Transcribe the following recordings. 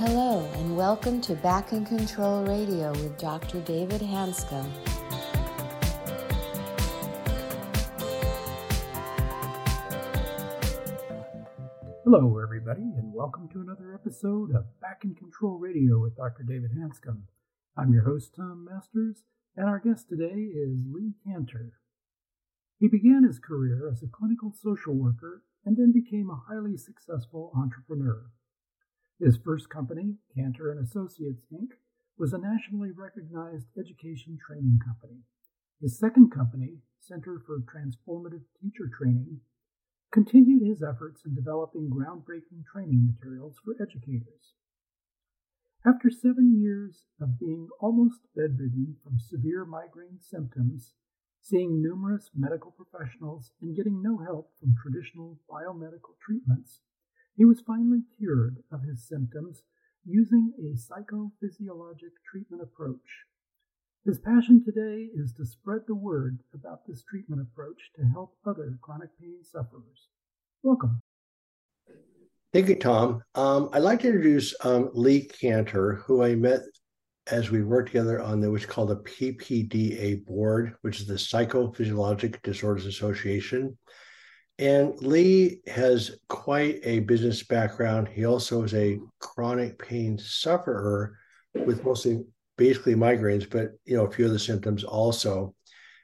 Hello, and welcome to Back in Control Radio with Dr. David Hanscom. Hello, everybody, and welcome to another episode of Back in Control Radio with Dr. David Hanscom. I'm your host, Tom Masters, and our guest today is Lee Canter. He began his career as a clinical social worker and then became a highly successful entrepreneur. His first company, Cantor & Associates Inc., was a nationally recognized education training company. His second company, Center for Transformative Teacher Training, continued his efforts in developing groundbreaking training materials for educators. After 7 years of being almost bedridden from severe migraine symptoms, seeing numerous medical professionals, and getting no help from traditional biomedical treatments, he was finally cured of his symptoms using a psychophysiologic treatment approach. His passion today is to spread the word about this treatment approach to help other chronic pain sufferers. Welcome. Thank you, Tom. I'd like to introduce Lee Canter, who I met as we worked together on what's called the PPDA board, which is the Psychophysiologic Disorders Association. And Lee has quite a business background. He also is a chronic pain sufferer with mostly basically migraines, but a few other symptoms also.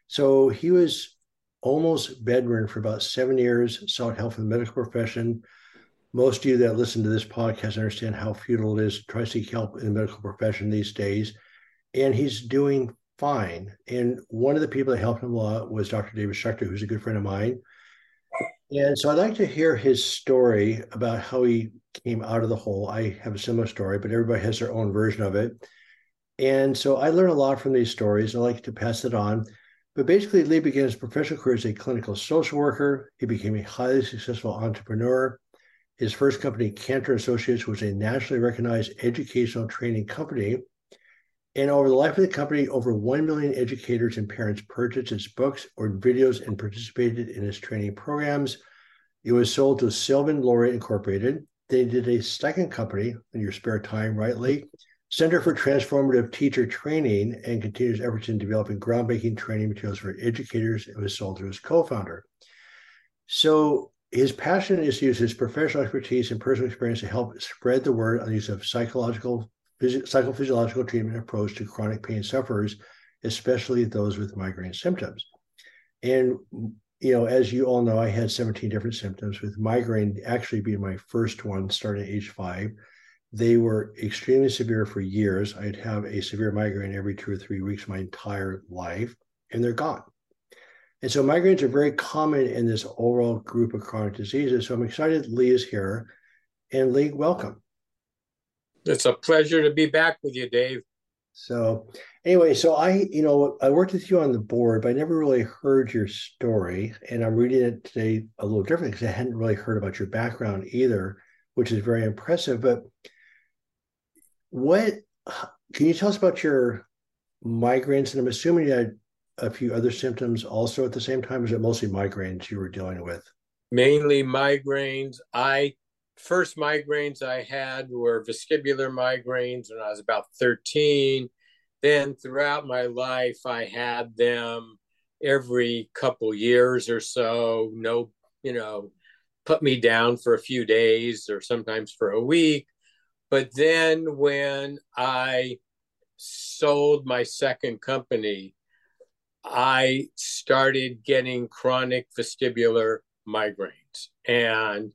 So he was almost bedridden for about 7 years, sought help in the medical profession. Most of you that listen to this podcast understand how futile it is to try to seek help in the medical profession these days. And he's doing fine. And one of the people that helped him a lot was Dr. David Schechter, who's a good friend of mine. And so I'd like to hear his story about how he came out of the hole. I have a similar story, but everybody has their own version of it. And so I learned a lot from these stories. I like to pass it on. But basically, Lee began his professional career as a clinical social worker. He became a highly successful entrepreneur. His first company, Cantor Associates, was a nationally recognized educational training company. And over the life of the company, over 1 million educators and parents purchased his books or videos and participated in his training programs. It was sold to Sylvan Learning Incorporated. They did a second company in your spare time, right, Lee? Center for Transformative Teacher Training, and continues efforts in developing groundbreaking training materials for educators. It was sold to his co-founder. So his passion is to use his professional expertise and personal experience to help spread the word on the use of psychophysiological treatment approach to chronic pain sufferers, especially those with migraine symptoms. And, as you all know, I had 17 different symptoms, with migraine actually being my first one starting at age 5. They were extremely severe for years. I'd have a severe migraine every 2 or 3 weeks my entire life, and they're gone. And so migraines are very common in this overall group of chronic diseases. So I'm excited Lee is here. And Lee, welcome. It's a pleasure to be back with you, Dave. So anyway, I worked with you on the board, but I never really heard your story. And I'm reading it today a little differently because I hadn't really heard about your background either, which is very impressive. But what can you tell us about your migraines? And I'm assuming you had a few other symptoms also at the same time. Is it mostly migraines you were dealing with? Mainly migraines. First migraines I had were vestibular migraines when I was about 13. Then throughout my life, I had them every couple years or so. Put me down for a few days or sometimes for a week. But then when I sold my second company, I started getting chronic vestibular migraines. And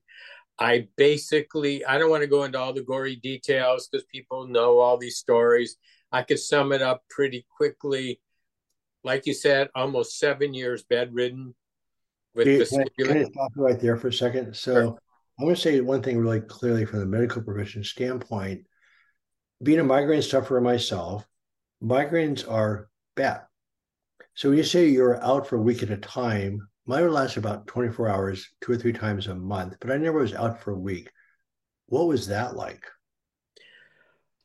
I don't want to go into all the gory details because people know all these stories. I could sum it up pretty quickly. Like you said, almost 7 years bedridden. Can I stop you right there for a second? So sure. I want to say one thing really clearly from the medical profession standpoint. Being a migraine sufferer myself, migraines are bad. So when you say you're out for a week at a time, mine would last about 24 hours, 2 or 3 times a month, but I never was out for a week. What was that like?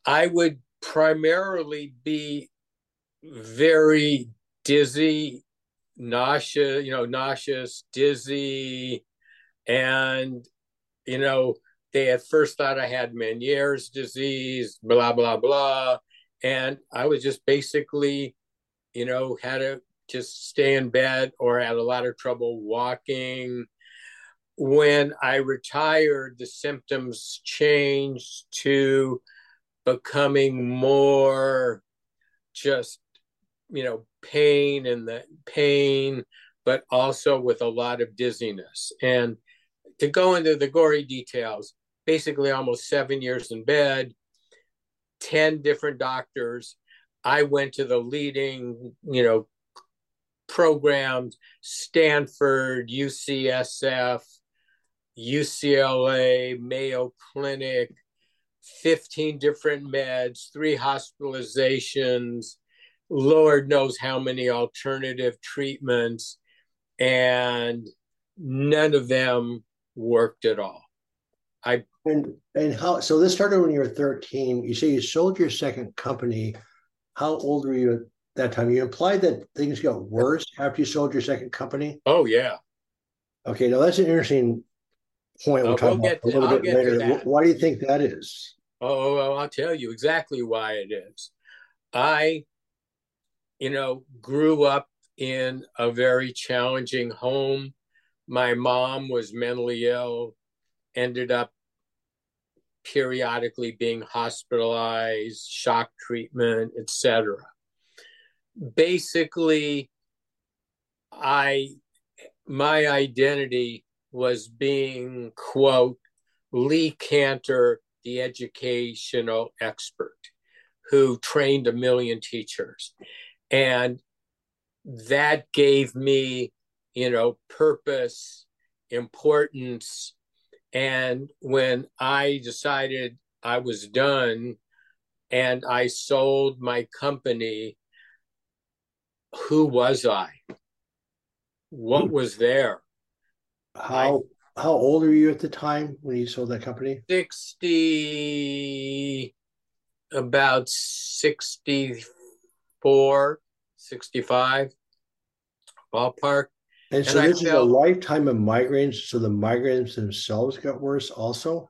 I would primarily be very dizzy, nauseous, dizzy, and They at first thought I had Meniere's disease, blah, blah, blah. And I was just basically, you know, had to just stay in bed or had a lot of trouble walking. When I retired, the symptoms changed to becoming more just, you know, pain, but also with a lot of dizziness. And to go into the gory details, basically almost 7 years in bed, 10 different doctors. I went to the leading, you know, programs, Stanford, UCSF, UCLA, Mayo Clinic, 15 different meds, 3 hospitalizations, Lord knows how many alternative treatments, and none of them worked at all. And how? So this started when you were 13. You say you sold your second company. How old were you at that time? You implied that things got worse after you sold your second company. Oh yeah. Okay, now that's an interesting point. We'll talk about a little bit later. Why do you think that is? Oh, well, I'll tell you exactly why it is. I, you know, grew up in a very challenging home. My mom was mentally ill, ended up periodically being hospitalized, shock treatment, etc. Basically, my identity was being, quote, Lee Cantor, the educational expert who trained 1 million teachers. And that gave me, you know, purpose, importance. And when I decided I was done and I sold my company, who was I? What was there? How old were you at the time when you sold that company? About 64, 65, ballpark. And so this is a lifetime of migraines. So the migraines themselves got worse also?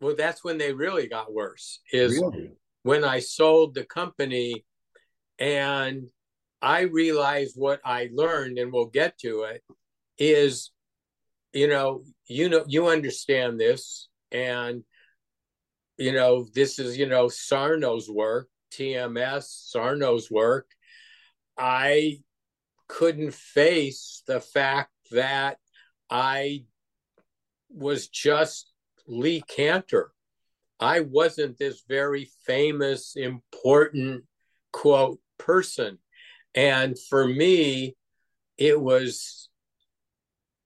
Well, that's when they really got worse, is really when I sold the company. And I realized what I learned, and we'll get to it, is, you know, you understand this. And, you know, this is, you know, Sarno's work, TMS, Sarno's work. I couldn't face the fact that I was just Lee Cantor. I wasn't this very famous, important, quote, person. And for me, it was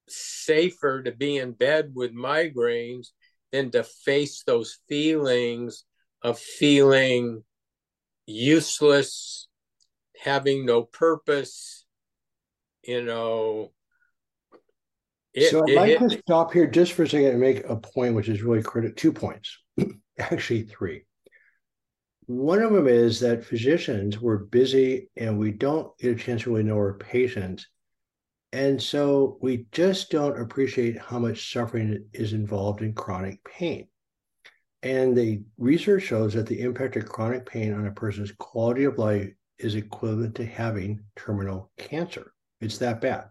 safer to be in bed with migraines than to face those feelings of feeling useless, having no purpose. You know, so I'd like to stop here just for a second and make a point, which is really critical. 2 points, actually 3. One of them is that physicians, we're busy and we don't get a chance to really know our patients. And so we just don't appreciate how much suffering is involved in chronic pain. And the research shows that the impact of chronic pain on a person's quality of life is equivalent to having terminal cancer. It's that bad.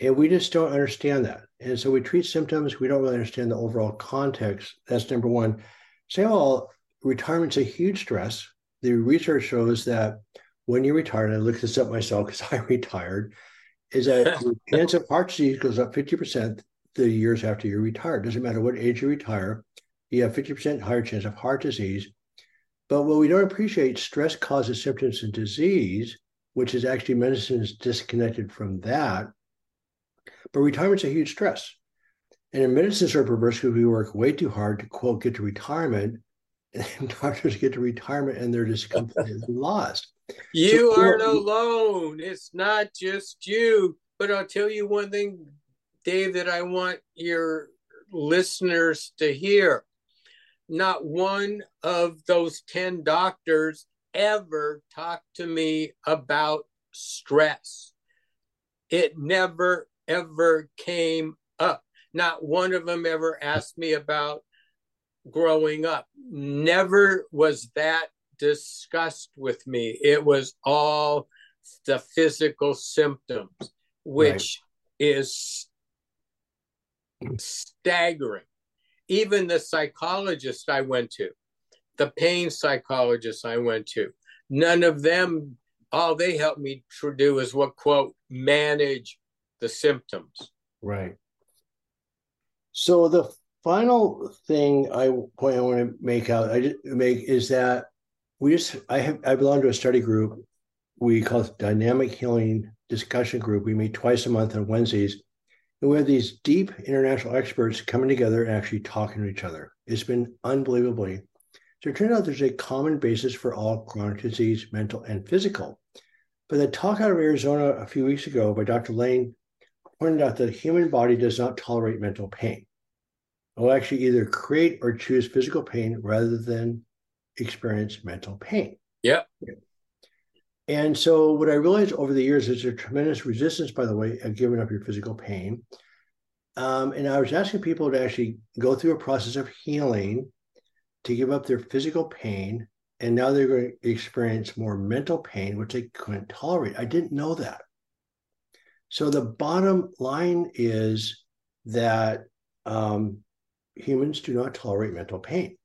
And we just don't understand that. And so we treat symptoms. We don't really understand the overall context. That's number one. Second of all, retirement's a huge stress. The research shows that when you retire, and I looked this up myself because I retired, is that the chance of heart disease goes up 50% the years after you retire. It doesn't matter what age you retire, you have 50% higher chance of heart disease. But what we don't appreciate, stress causes symptoms and disease, which is actually medicine is disconnected from that. But retirement's a huge stress. And in medicine, sort of perverse, because we work way too hard to, quote, get to retirement, and doctors get to retirement and they're just completely lost. You aren't alone. It's not just you. But I'll tell you one thing, Dave, that I want your listeners to hear. Not one of those 10 doctors ever talk to me about stress. It never, ever came up. Not one of them ever asked me about growing up. Never was that discussed with me. It was all the physical symptoms, which is staggering. Even the psychologist I went to, the pain psychologist I went to, none of them, all they helped me to do is what, quote, manage the symptoms. Right. So the final thing I want to make is that I belong to a study group we call it Dynamic Healing Discussion Group. We meet twice a month on Wednesdays, and we have these deep international experts coming together and actually talking to each other. It's been unbelievably. So it turns out there's a common basis for all chronic disease, mental and physical. But the talk out of Arizona a few weeks ago by Dr. Lane pointed out that the human body does not tolerate mental pain. It will actually either create or choose physical pain rather than experience mental pain. Yep. And so what I realized over the years is there's a tremendous resistance, by the way, of giving up your physical pain. And I was asking people to actually go through a process of healing to give up their physical pain. And now they're going to experience more mental pain, which they couldn't tolerate. I didn't know that. So the bottom line is that humans do not tolerate mental pain.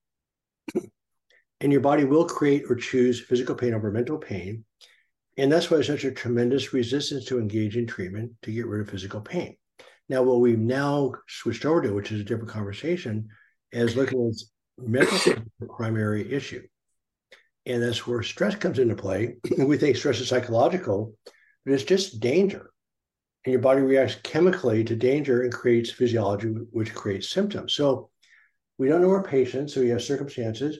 And your body will create or choose physical pain over mental pain. And that's why there's such a tremendous resistance to engage in treatment to get rid of physical pain. Now, what we've now switched over to, which is a different conversation, is looking at mental pain as the primary issue. And that's where stress comes into play. We think stress is psychological, but it's just danger. And your body reacts chemically to danger and creates physiology, which creates symptoms. So we don't know our patients, so we have circumstances.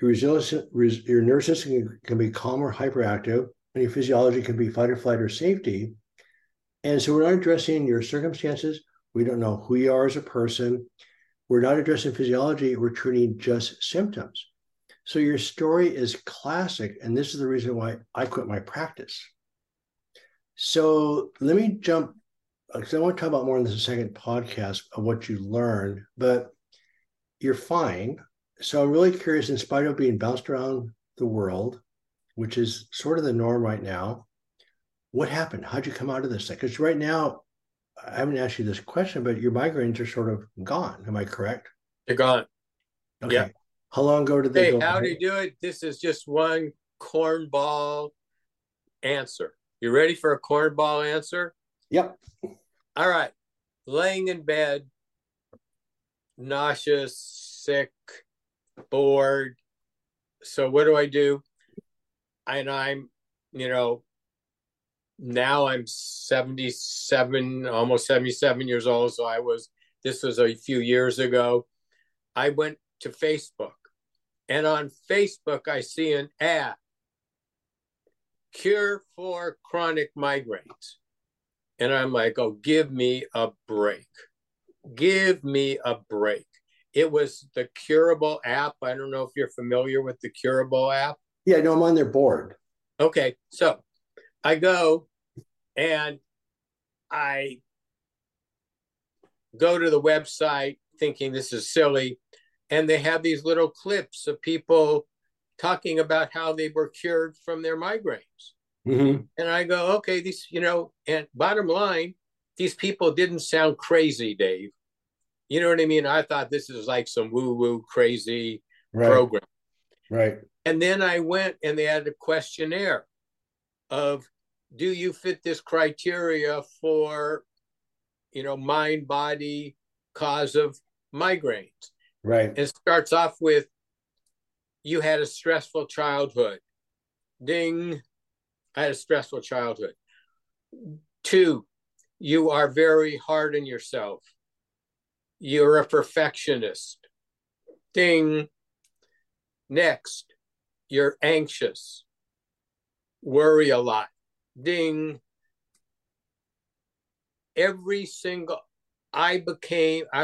Your nervous system can be calm or hyperactive, and your physiology can be fight or flight or safety. And so we're not addressing your circumstances. We don't know who you are as a person. We're not addressing physiology. We're treating just symptoms. So your story is classic, and this is the reason why I quit my practice. So let me jump, because I want to talk about more in this second podcast of what you learned, but you're fine. So I'm really curious, in spite of being bounced around the world, which is sort of the norm right now, what happened? How'd you come out of this? Because right now, I haven't asked you this question, but your migraines are sort of gone. Am I correct? They're gone. Okay. Yeah. How long ago did they go? How do you do it? This is just one cornball answer. You ready for a cornball answer? Yep. All right. Laying in bed, nauseous, sick, bored. So what do? And I'm, now I'm 77, almost 77 years old. So this was a few years ago. I went to Facebook, and on Facebook, I see an ad, cure for chronic migraines. And I'm like, oh, give me a break. Give me a break. It was the Curable app. I don't know if you're familiar with the Curable app. Yeah, no, I'm on their board. Okay, so I go and I go to the website thinking this is silly. And they have these little clips of people talking about how they were cured from their migraines. Mm-hmm. And I go, okay, these, and bottom line, these people didn't sound crazy, Dave. You know what I mean? I thought this is like some woo-woo crazy program. Right. And then I went and they had a questionnaire of, do you fit this criteria for, mind, body, cause of migraines? Right. It starts off with, you had a stressful childhood. Ding. I had a stressful childhood. 2, you are very hard on yourself. You're a perfectionist. Ding. Next, you're anxious. Worry a lot. Ding. I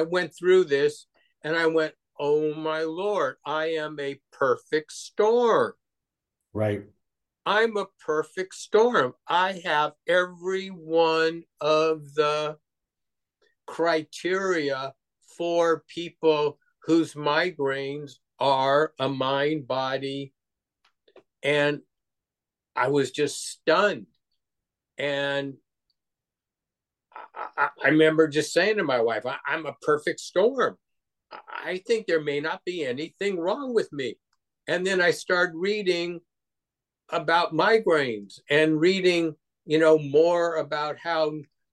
went through this and I went, oh my Lord, I am a perfect storm. Right. I'm a perfect storm. I have every one of the criteria for people whose migraines are a mind, body. And I was just stunned. And I remember just saying to my wife, I'm a perfect storm. I think there may not be anything wrong with me. And then I started reading about migraines and reading, you know, more about how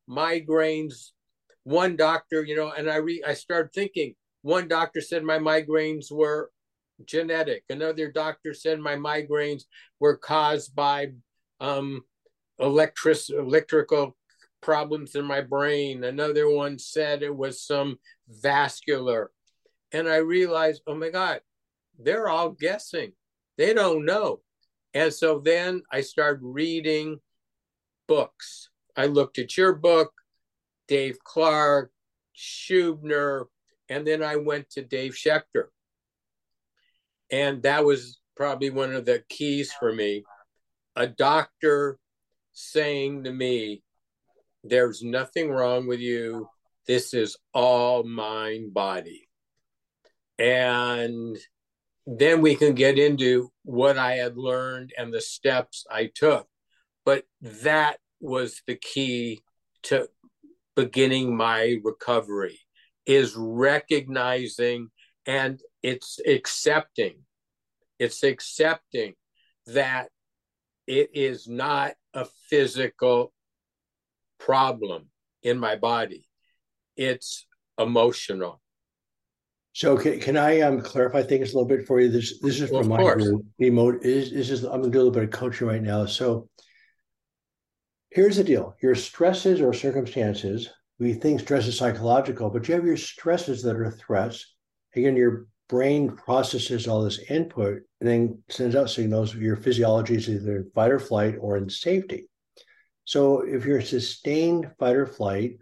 migraines, one doctor, you know, and I started thinking, one doctor said my migraines were genetic. Another doctor said my migraines were caused by electrical problems in my brain. Another one said it was some vascular. And I realized, oh my God, they're all guessing. They don't know. And so then I started reading books. I looked at your book, Dave Clark, Schubner, and then I went to Dave Schechter. And that was probably one of the keys for me. A doctor saying to me, there's nothing wrong with you. This is all mind, body. And then we can get into what I had learned and the steps I took. But that was the key to beginning my recovery, is recognizing and it's accepting that it is not a physical problem in my body. It's emotional. So can I clarify things a little bit for you? This is from my group. I'm going to do a little bit of coaching right now. So here's the deal. Your stresses or circumstances, we think stress is psychological, but you have your stresses that are threats. Again, your brain processes all this input and then sends out signals. Your physiology is either in fight or flight or in safety. So if you're sustained fight or flight,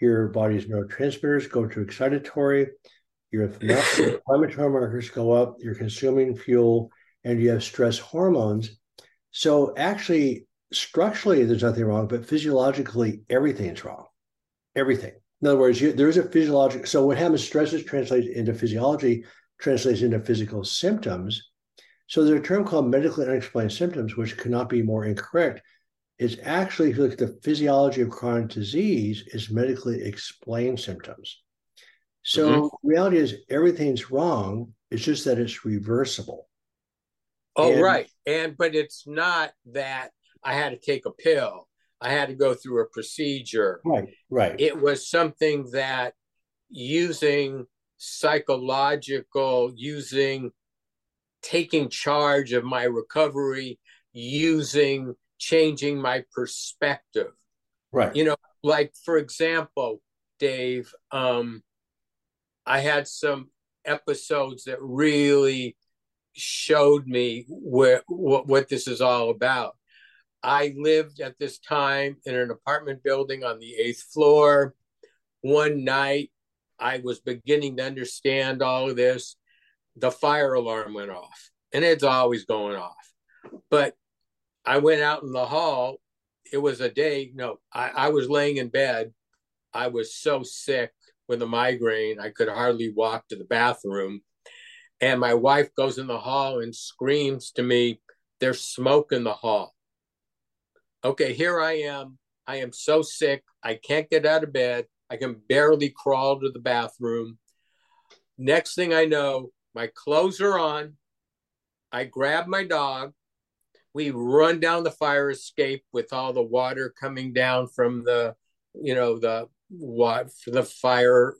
your body's neurotransmitters go to excitatory, your inflammatory markers go up, you're consuming fuel, and you have stress hormones. So actually, structurally, there's nothing wrong, but physiologically, everything's wrong. Everything. In other words, there is a physiological. So what happens, stresses translates into physiology, translates into physical symptoms. So there's a term called medically unexplained symptoms, which cannot be more incorrect. It's actually, if you look at the physiology of chronic disease, is medically explained symptoms. So reality is everything's wrong. It's just that it's reversible. But it's not that I had to take a pill. I had to go through a procedure. Right. It was something that taking charge of my recovery, changing my perspective. Right. You know, like, for example, Dave, I had some episodes that really showed me what this is all about. I lived at this time in an apartment building on the 8th floor. One night, I was beginning to understand all of this. The fire alarm went off, and it's always going off. But I went out in the hall. It was a day. No, I was laying in bed. I was so sick with a migraine, I could hardly walk to the bathroom. And my wife goes in the hall and screams to me, "There's smoke in the hall." Okay, here I am. I am so sick. I can't get out of bed. I can barely crawl to the bathroom. Next thing I know, my clothes are on. I grab my dog. We run down the fire escape with all the water coming down from the fire,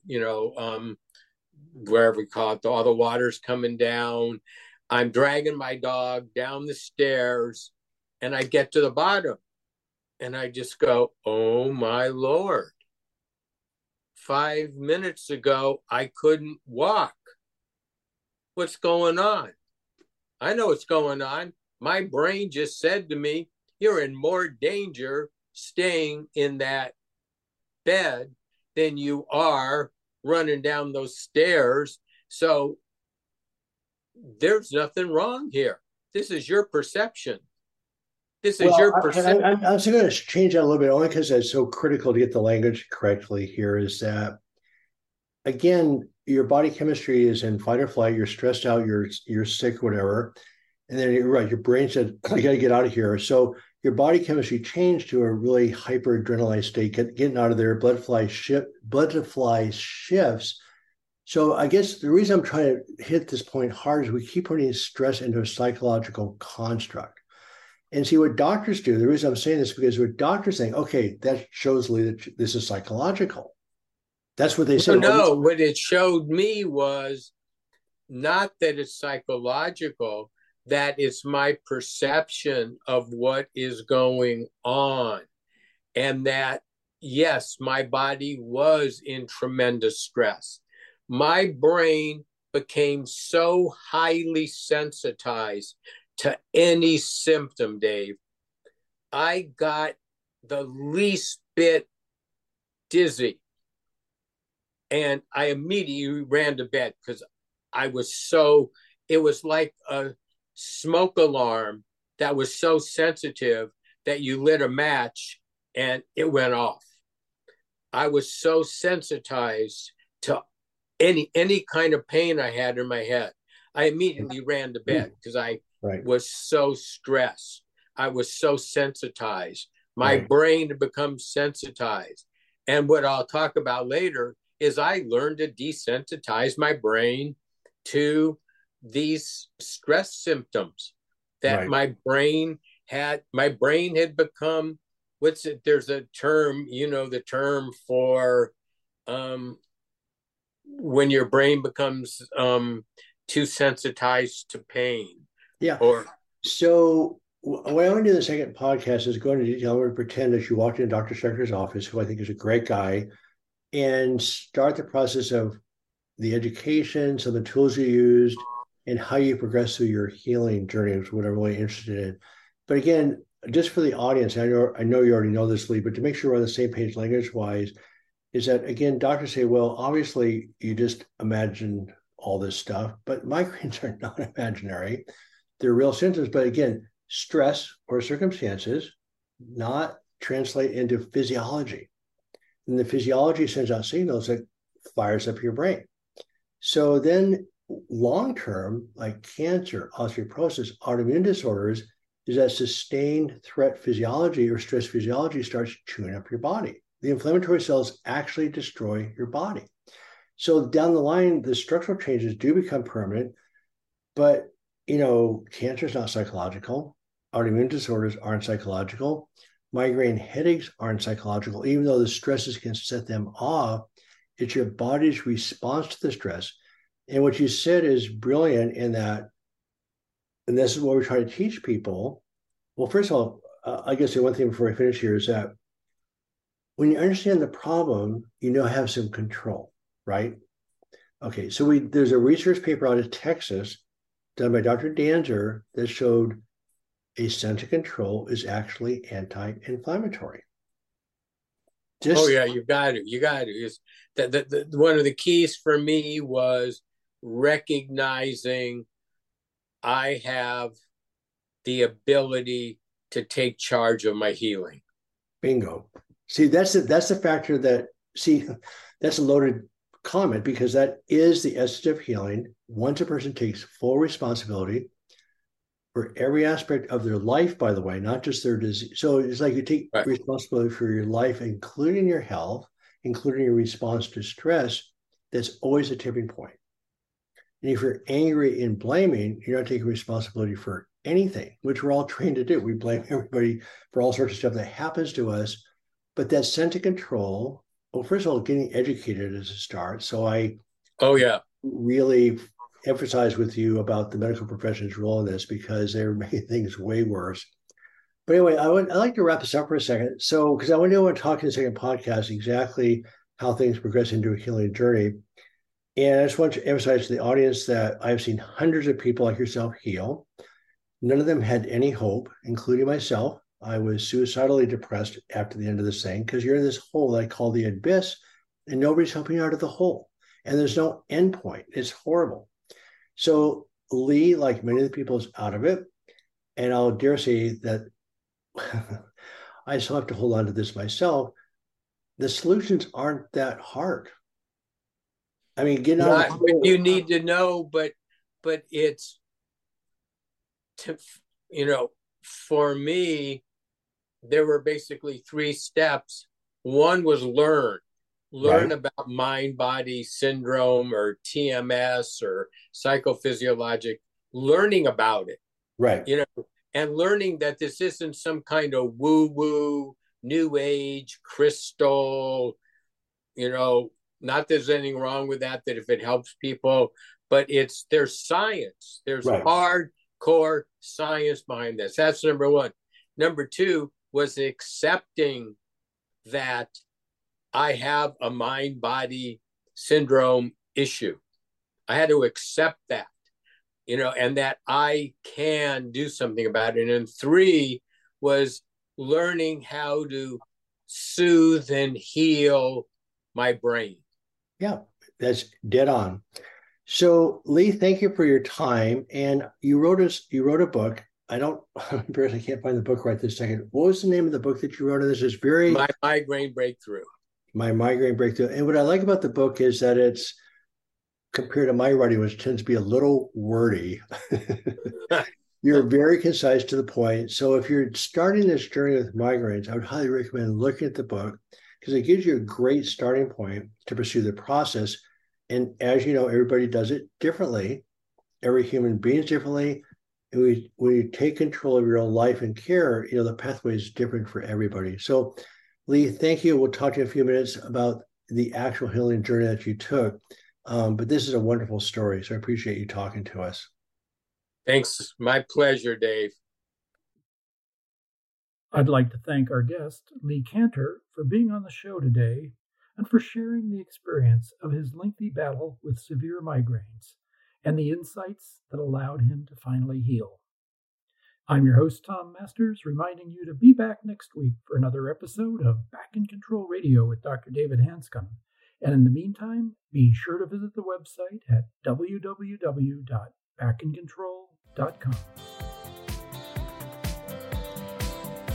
wherever we call it, all the water's coming down. I'm dragging my dog down the stairs, and I get to the bottom, and I just go, oh my Lord. 5 minutes ago, I couldn't walk. What's going on? I know what's going on. My brain just said to me, you're in more danger staying in that bed than you are running down those stairs. So there's nothing wrong here. This is your perception. I'm just going to change that a little bit, only because that's so critical to get the language correctly here, is that again, your body chemistry is in fight or flight. You're stressed out. You're sick, whatever. And then you're right. Your brain said, "I got to get out of here." So your body chemistry changed to a really hyperadrenalized state. Getting out of there, blood supply shifts. So I guess the reason I'm trying to hit this point hard is we keep putting stress into a psychological construct. And see what doctors do. The reason I'm saying this is because what doctors think, okay, that shows Lee that this is psychological. That's what they say. No, what it showed me was not that it's psychological, that it's my perception of what is going on. And that, yes, my body was in tremendous stress. My brain became so highly sensitized to any symptom, Dave. I got the least bit dizzy. And I immediately ran to bed because I was so, it was like a smoke alarm that was so sensitive that you lit a match and it went off. I was so sensitized to any kind of pain I had in my head. I immediately ran to bed because I was so stressed. I was so sensitized. My brain had become sensitized. And what I'll talk about later is I learned to desensitize my brain to these stress symptoms that my brain had become, there's a term, you know, the term for when your brain becomes too sensitized to pain. Yeah. So what I want to do in the second podcast is go into detail. I want to pretend that you walked into Dr. Schechter's office, who I think is a great guy, and start the process of the education, some of the tools you used, and how you progress through your healing journey, which is what I'm really interested in. But again, just for the audience, I know you already know this, Lee, but to make sure we're on the same page language-wise, is that, again, doctors say, well, obviously, you just imagined all this stuff, but migraines are not imaginary. They're real symptoms, but again, stress or circumstances not translate into physiology. And the physiology sends out signals that fires up your brain. So then long-term, like cancer, osteoporosis, autoimmune disorders, is that sustained threat physiology or stress physiology starts chewing up your body. The inflammatory cells actually destroy your body. So down the line, the structural changes do become permanent, but, you know, cancer is not psychological. Autoimmune disorders aren't psychological. Migraine headaches aren't psychological, even though the stresses can set them off. It's your body's response to the stress. And what you said is brilliant in that, and this is what we try to teach people. Well, first of all, I guess the one thing before I finish here is that when you understand the problem, you now have some control, right? Okay, so there's a research paper out of Texas done by Dr. Danzer that showed a sense of control is actually anti-inflammatory. Oh, yeah, you got it. You got it. It's one of the keys for me was recognizing I have the ability to take charge of my healing. Bingo. See, that's the factor that, that's a loaded comment because that is the essence of healing. Once a person takes full responsibility for every aspect of their life, by the way, not just their disease. So it's like you take responsibility for your life, including your health, including your response to stress. That's always a tipping point. And if you're angry and blaming, you're not taking responsibility for anything, which we're all trained to do. We blame everybody for all sorts of stuff that happens to us. But that sense of control, well, first of all, getting educated is a start. So I really emphasize with you about the medical profession's role in this because they're making things way worse. But anyway, I'd like to wrap this up for a second. So, because I want to talk in the second podcast exactly how things progress into a healing journey. And I just want to emphasize to the audience that I've seen hundreds of people like yourself heal. None of them had any hope, including myself. I was suicidally depressed after the end of this thing because you're in this hole that I call the abyss and nobody's helping you out of the hole. And there's no end point. It's horrible. So Lee, like many of the people, is out of it. And I'll dare say that I still have to hold on to this myself. The solutions aren't that hard. I mean, get on. Not what you need to know, but it's to, you know, for me, there were basically three steps. One was learn right. about mind-body syndrome or TMS or psychophysiologic, learning about it. Right. You know, and learning that this isn't some kind of woo-woo, new age, crystal, you know, not there's anything wrong with that, that if it helps people, but it's, there's science. There's right. hardcore science behind this. That's number one. Number two was accepting that I have a mind-body syndrome issue. I had to accept that, you know, and that I can do something about it. And then three was learning how to soothe and heal my brain. Yeah, that's dead on. So Lee, thank you for your time. And you wrote a book. I'm embarrassed, I can't find the book right this second. What was the name of the book that you wrote? This is very... My Migraine Breakthrough. My Migraine Breakthrough. And what I like about the book is that it's, compared to my writing, which tends to be a little wordy, you're very concise to the point. So if you're starting this journey with migraines, I would highly recommend looking at the book because it gives you a great starting point to pursue the process. And as you know, everybody does it differently. Every human being is differently. And when you take control of your own life and care, you know, the pathway is different for everybody. So Lee, thank you. We'll talk to you in a few minutes about the actual healing journey that you took. But this is a wonderful story. So I appreciate you talking to us. Thanks. My pleasure, Dave. I'd like to thank our guest, Lee Canter, for being on the show today and for sharing the experience of his lengthy battle with severe migraines and the insights that allowed him to finally heal. I'm your host, Tom Masters, reminding you to be back next week for another episode of Back in Control Radio with Dr. David Hanscom. And in the meantime, be sure to visit the website at www.backincontrol.com.